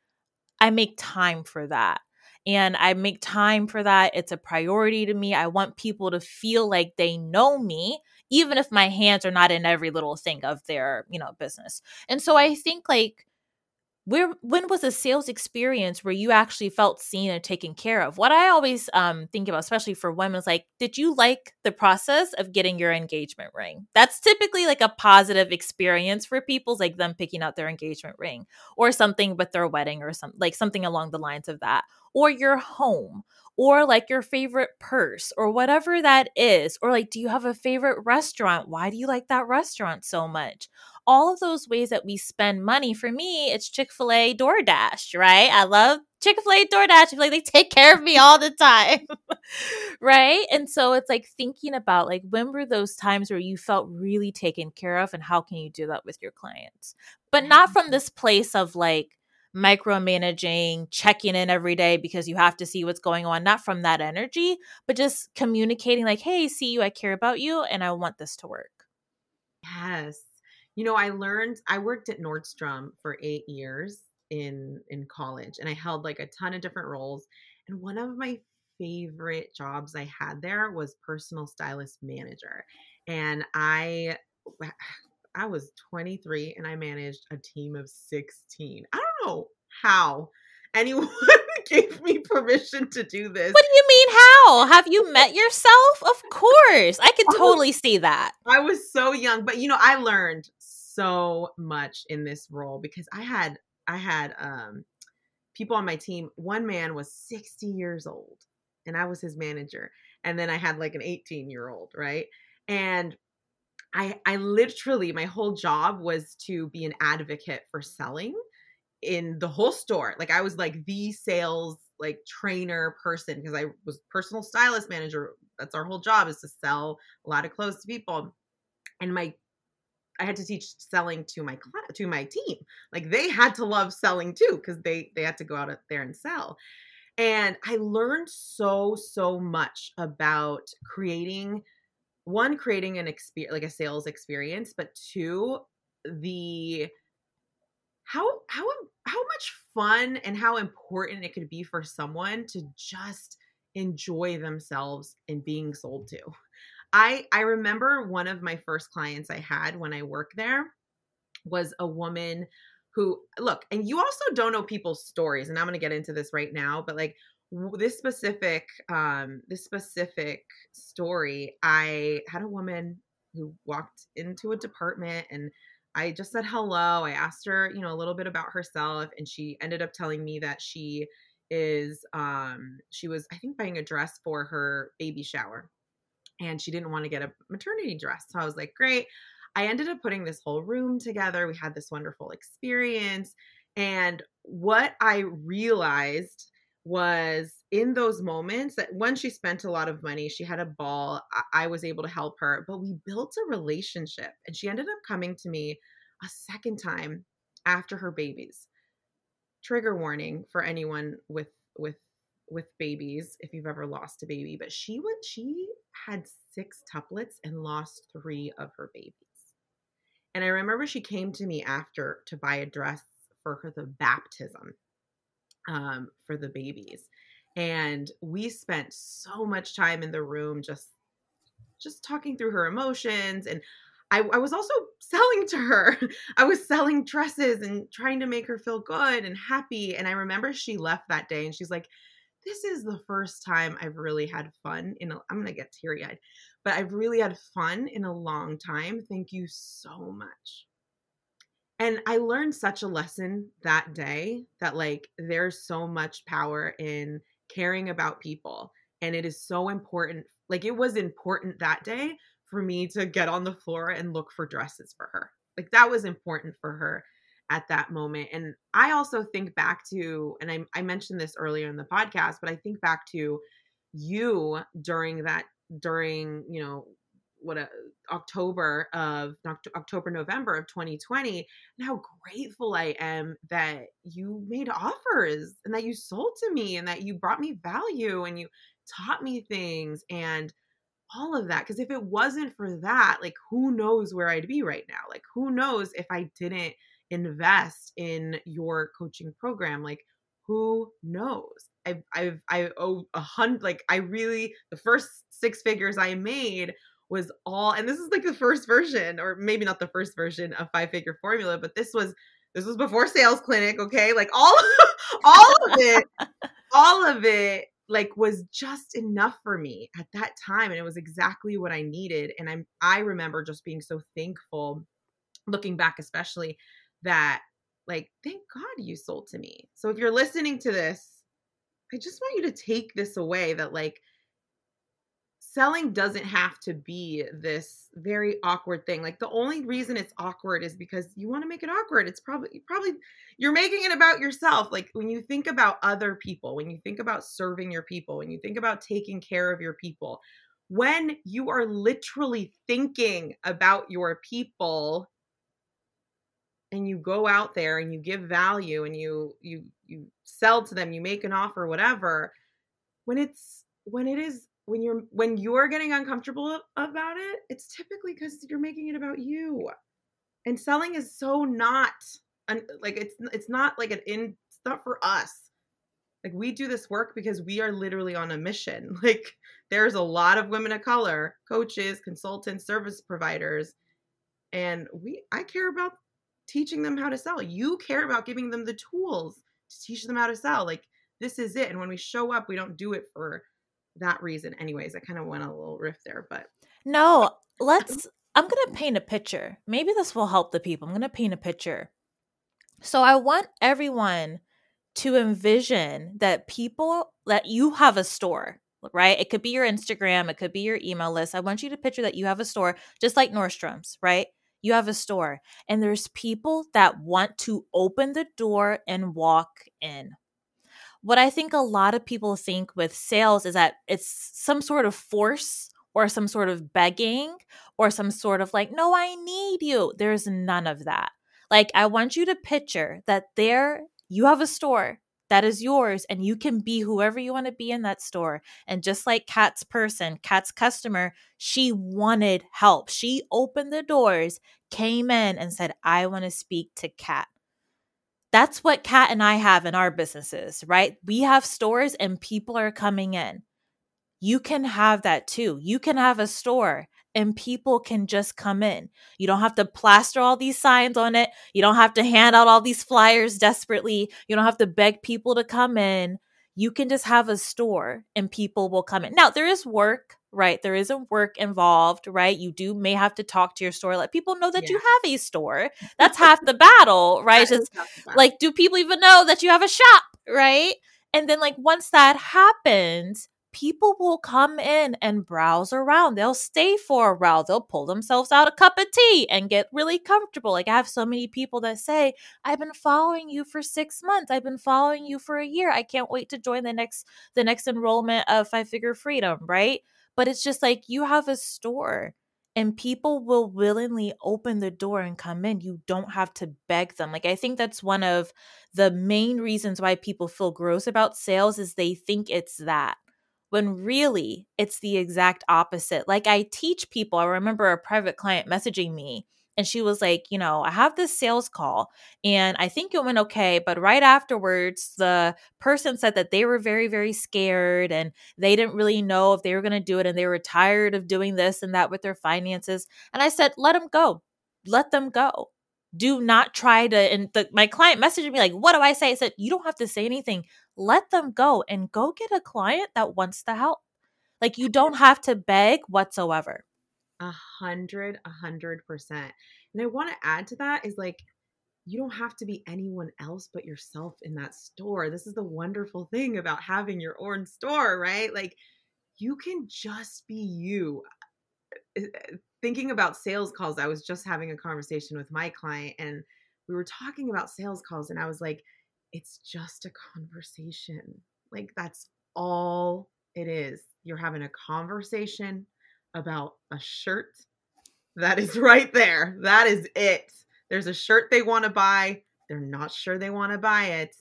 I make time for that. And I make time for that. It's a priority to me. I want people to feel like they know me, even if my hands are not in every little thing of their, business. And so I think like, when was a sales experience where you actually felt seen and taken care of? What I always think about, especially for women, is like, did you like the process of getting your engagement ring? That's typically like a positive experience for people, like them picking out their engagement ring or something with their wedding or something along the lines of that, or your home, or like your favorite purse or whatever that is. Or like, do you have a favorite restaurant? Why do you like that restaurant so much? All of those ways that we spend money. For me, it's Chick-fil-A, DoorDash, right? I love Chick-fil-A, DoorDash. I feel like they take care of me all the time, right? And so it's like thinking about like, when were those times where you felt really taken care of and how can you do that with your clients? But not from this place of like micromanaging, checking in every day because you have to see what's going on, not from that energy, but just communicating like, hey, see you, I care about you, and I want this to work. Yes. I worked at Nordstrom for 8 years in college, and I held like a ton of different roles. And one of my favorite jobs I had there was personal stylist manager. And I was 23 and I managed a team of 16. I don't know how anyone gave me permission to do this. What do you mean how? Have you met yourself? Of course. I could totally see that. I was so young, but I learned so much in this role because I had people on my team. One man was 60 years old and I was his manager. And then I had like an 18-year-old, right? And I literally, my whole job was to be an advocate for selling in the whole store. Like I was like the sales, like trainer person, because I was personal stylist manager. That's our whole job, is to sell a lot of clothes to people. And I had to teach selling to my team. Like they had to love selling too, because they had to go out there and sell. And I learned so much about creating an experience, like a sales experience, but two, the how much fun and how important it could be for someone to just enjoy themselves and being sold to. I remember one of my first clients I had when I worked there was a woman who, look, and you also don't know people's stories, and I'm going to get into this right now, but like this specific story, I had a woman who walked into a department and I just said hello. I asked her, you know, a little bit about herself, and she ended up telling me that she is, she was, I think, buying a dress for her baby shower, and she didn't want to get a maternity dress. So I was like, great. I ended up putting this whole room together. We had this wonderful experience. And what I realized was in those moments that when she spent a lot of money, she had a ball, I was able to help her, but we built a relationship. And she ended up coming to me a second time after her babies. Trigger warning for anyone with babies, if you've ever lost a baby, but she had 6 tuplets and lost 3 of her babies. And I remember she came to me after to buy a dress for her, the baptism for the babies. And we spent so much time in the room, just talking through her emotions. And I was also selling to her. I was selling dresses and trying to make her feel good and happy. And I remember she left that day and she's like, this is the first time I've really had fun I'm going to get teary-eyed, but I've really had fun in a long time. Thank you so much. And I learned such a lesson that day that like, there's so much power in caring about people. And it is so important. Like, it was important that day for me to get on the floor and look for dresses for her. Like, that was important for her at that moment. And I also think back to, and I mentioned this earlier in the podcast, but I think back to you during, you know, November of 2020, and how grateful I am that you made offers and that you sold to me and that you brought me value and you taught me things and all of that. Cause if it wasn't for that, like, who knows where I'd be right now? Like, who knows if I didn't invest in your coaching program? Like, who knows? I owe 100, like, I really, the first 6 figures I made was all, and this is like the first version, or maybe not the first version of Five Figure Formula, but this was before Sales Clinic. Okay. Like all of it like was just enough for me at that time. And it was exactly what I needed. And I remember just being so thankful, looking back, especially, that like, thank God you sold to me. So if you're listening to this, I just want you to take this away that like, selling doesn't have to be this very awkward thing. Like, the only reason it's awkward is because you want to make it awkward. It's probably you're making it about yourself. Like, when you think about other people, when you think about serving your people, when you think about taking care of your people, when you are literally thinking about your people and you go out there and you give value and you sell to them, you make an offer, whatever, when you're getting uncomfortable about it, it's typically because you're making it about you. And selling is so not like, it's not like it's not for us. Like, we do this work because we are literally on a mission. Like, there's a lot of women of color, coaches, consultants, service providers, and I care about teaching them how to sell. You care about giving them the tools to teach them how to sell. Like, this is it. And when we show up, we don't do it for that reason. Anyways, I kind of went a little riff there, but no, I'm going to paint a picture. Maybe this will help the people. I'm going to paint a picture. So I want everyone to envision that you have a store, right? It could be your Instagram. It could be your email list. I want you to picture that you have a store, just like Nordstrom's, right? You have a store, and there's people that want to open the door and walk in. What I think a lot of people think with sales is that it's some sort of force or some sort of begging or some sort of like, no, I need you. There's none of that. Like, I want you to picture that you have a store that is yours, and you can be whoever you want to be in that store. And just like Kat's customer, she wanted help. She opened the doors, came in, and said, I want to speak to Kat. That's what Kat and I have in our businesses, right? We have stores and people are coming in. You can have that too. You can have a store and people can just come in. You don't have to plaster all these signs on it. You don't have to hand out all these flyers desperately. You don't have to beg people to come in. You can just have a store and people will come in. Now, there is work, right? There isn't work involved, right? You may have to talk to your store, let people know that you have a store. That's half the battle, right? Just like, do people even know that you have a shop, right? And then like once that happens, people will come in and browse around. They'll stay for a while. They'll pull themselves out a cup of tea and get really comfortable. Like I have so many people that say, I've been following you for 6 months. I've been following you for a year. I can't wait to join the next enrollment of Five Figure Freedom, right? But it's just like you have a store and people will willingly open the door and come in. You don't have to beg them. Like I think that's one of the main reasons why people feel gross about sales is they think it's that. When really it's the exact opposite. Like I teach people, I remember a private client messaging me and she was like, you know, I have this sales call and I think it went okay. But right afterwards, the person said that they were very, very scared and they didn't really know if they were going to do it. And they were tired of doing this and that with their finances. And I said, let them go. Let them go. Do not try to, and my client messaged me like, what do I say? I said, you don't have to say anything. Let them go and go get a client that wants the help. Like you don't have to beg whatsoever. 100%. And I want to add to that is like, you don't have to be anyone else but yourself in that store. This is the wonderful thing about having your own store, right? Like you can just be you. Thinking about sales calls, I was just having a conversation with my client and we were talking about sales calls and I was like, it's just a conversation. Like that's all it is. You're having a conversation about a shirt. That is right there. That is it. There's a shirt they want to buy. They're not sure they want to buy it.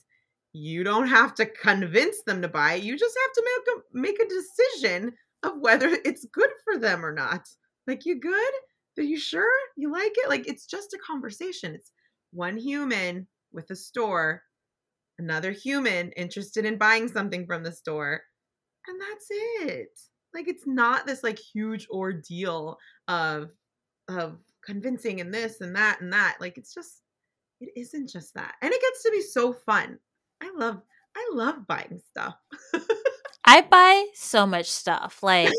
You don't have to convince them to buy it. You just have to make a decision of whether it's good for them or not. Like, you good? Are you sure? You like it? Like, it's just a conversation. It's one human with a store, another human interested in buying something from the store. And that's it. Like, it's not this like huge ordeal of convincing and this and that and that. Like, it isn't just that. And it gets to be so fun. I love buying stuff. I buy so much stuff. Like,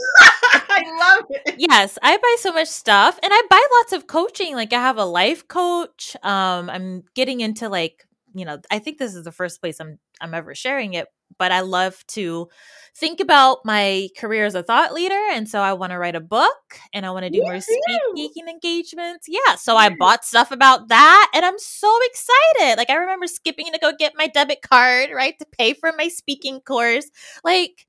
I love it. Yes, I buy so much stuff and I buy lots of coaching. Like I have a life coach. I'm getting into like, you know, I think this is the first place I'm ever sharing it, but I love to think about my career as a thought leader. And so I want to write a book and I want to do more speaking engagements. Yeah. So I bought stuff about that and I'm so excited. Like I remember skipping to go get my debit card, right, to pay for my speaking course. Like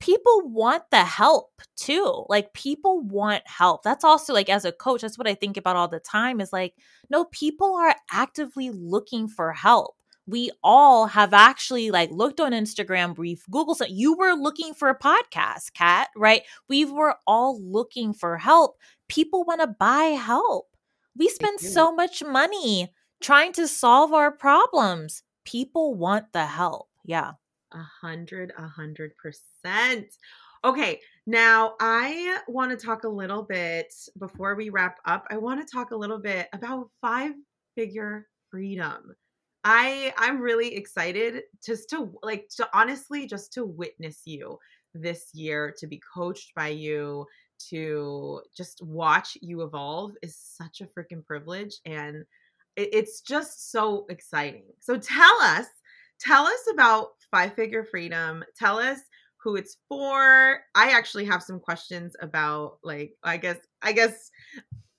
people want the help too. Like people want help. That's also like as a coach, that's what I think about all the time is like, no, people are actively looking for help. We all have actually like looked on Instagram, we've Googled something. You were looking for a podcast, Kat, right? We were all looking for help. People want to buy help. We spend so much money trying to solve our problems. People want the help. Yeah. 100%. Okay. Now I want to talk a little bit before we wrap up. I want to talk a little bit about Five Figure Freedom. I'm really excited just to witness you this year, to be coached by you, to just watch you evolve is such a freaking privilege. And it's just so exciting. So tell us about Five Figure Freedom. Tell us who it's for. I actually have some questions about, like, I guess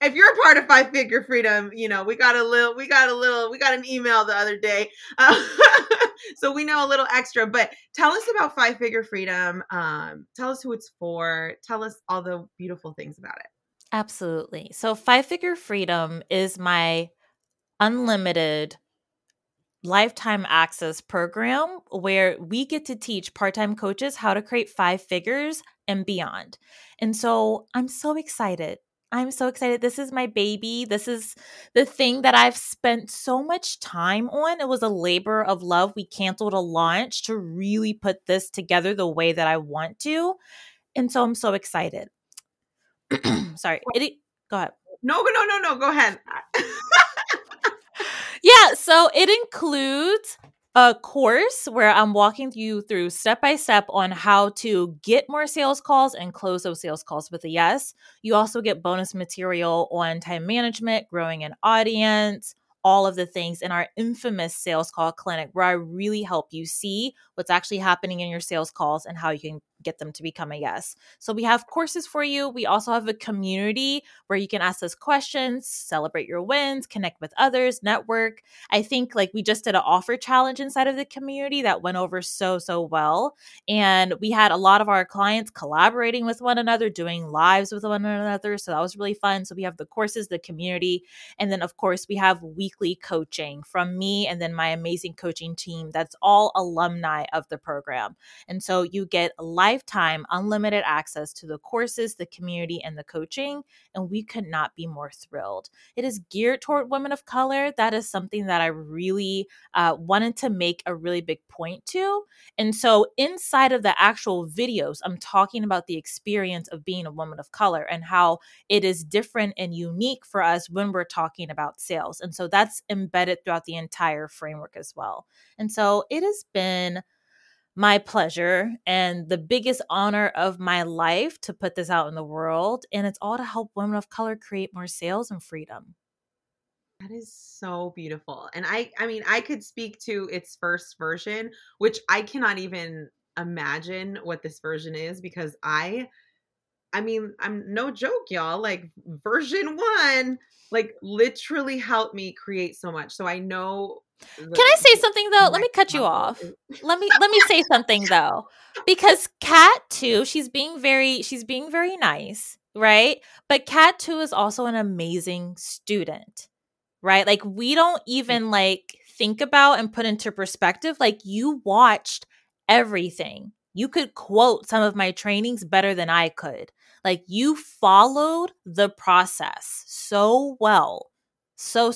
if you're a part of Five Figure Freedom, you know, we got an email the other day. So we know a little extra, but tell us about Five Figure Freedom. Tell us who it's for. Tell us all the beautiful things about it. Absolutely. So Five Figure Freedom is my unlimited lifetime access program where we get to teach part-time coaches how to create five figures and beyond. And so I'm so excited. I'm so excited. This is my baby. This is the thing that I've spent so much time on. It was a labor of love. We canceled a launch to really put this together the way that I want to. And so I'm so excited. Sorry. Go ahead. No. Go ahead. Yeah. So it includes a course where I'm walking you through step-by-step on how to get more sales calls and close those sales calls with a yes. You also get bonus material on time management, growing an audience, all of the things in our infamous sales call clinic where I really help you see what's actually happening in your sales calls and how you can get them to become a yes. So we have courses for you. We also have a community where you can ask us questions, celebrate your wins, connect with others, network. I think like we just did an offer challenge inside of the community that went over so well. And we had a lot of our clients collaborating with one another, doing lives with one another. So that was really fun. So we have the courses, the community, and then of course we have weekly coaching from me and then my amazing coaching team that's all alumni of the program. And so you get lifetime unlimited access to the courses, the community, and the coaching, and we could not be more thrilled. It is geared toward women of color. That is something that I really wanted to make a really big point to. And so inside of the actual videos, I'm talking about the experience of being a woman of color and how it is different and unique for us when we're talking about sales. And so that's embedded throughout the entire framework as well. And so it has been my pleasure and the biggest honor of my life to put this out in the world. And it's all to help women of color create more sales and freedom. That is so beautiful. And I mean, I could speak to its first version, which I cannot even imagine what this version is because I'm no joke, y'all, like version one, like literally helped me create so much. So I know. Can I say something though? Let me cut you off. Let me say something though, because Kat too, she's being very nice, right? But Kat too is also an amazing student, right? Like we don't even like think about and put into perspective. Like you watched everything. You could quote some of my trainings better than I could. Like you followed the process so well. So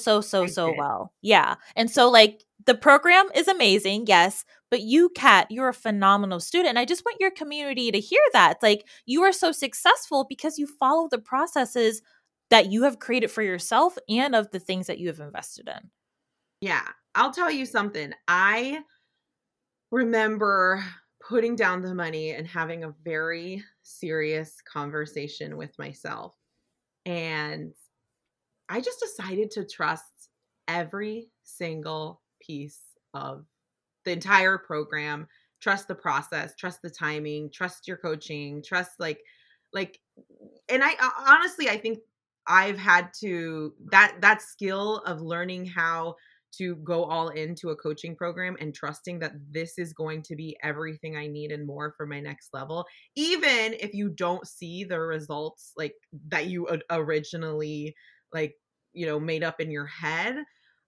well. Yeah. And so like the program is amazing. Yes. But you, Kat, you're a phenomenal student. And I just want your community to hear that. Like you are so successful because you follow the processes that you have created for yourself and of the things that you have invested in. Yeah. I'll tell you something. I remember putting down the money and having a very serious conversation with myself. And I just decided to trust every single piece of the entire program, trust the process, trust the timing, trust your coaching, trust like, and I honestly, I think I've had to, that skill of learning how to go all into a coaching program and trusting that this is going to be everything I need and more for my next level, even if you don't see the results like that you originally like, you know, made up in your head.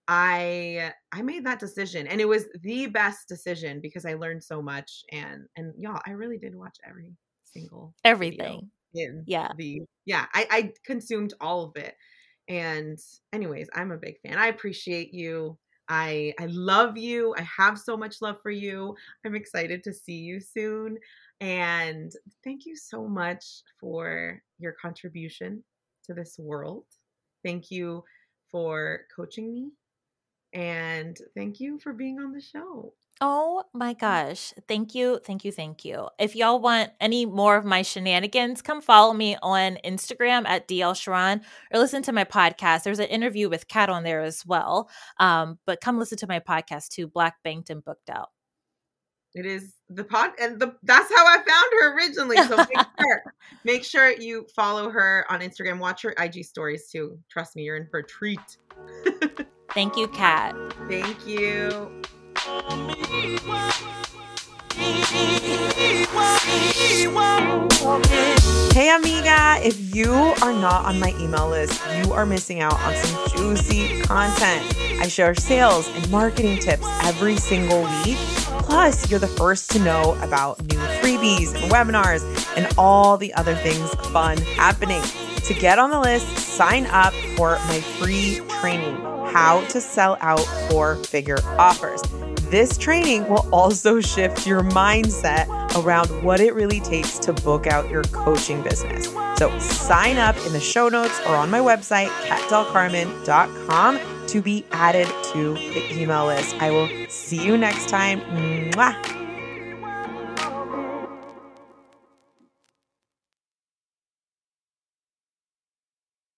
I made that decision and it was the best decision because I learned so much and y'all, I really did watch everything. I consumed all of it. And anyways, I'm a big fan. I appreciate you. I love you. I have so much love for you. I'm excited to see you soon. And thank you so much for your contribution to this world. Thank you for coaching me. And thank you for being on the show. Oh my gosh. Thank you. Thank you. Thank you. If y'all want any more of my shenanigans, come follow me on Instagram at D.L. Sharan or listen to my podcast. There's an interview with Kat on there as well. But come listen to my podcast too, Black Banked and Booked Out. It is the pod, and that's how I found her originally. So make sure you follow her on Instagram. Watch her IG stories too. Trust me, you're in for a treat. Thank you, Kat. Thank you. Hey, amiga. If you are not on my email list, you are missing out on some juicy content. I share sales and marketing tips every single week. Plus, you're the first to know about new freebies and webinars and all the other things fun happening. To get on the list, sign up for my free training, How to Sell Out Four-Figure Offers. This training will also shift your mindset around what it really takes to book out your coaching business. So sign up in the show notes or on my website, katdelcarmen.com, to be added to the email list. I will see you next time. Mwah.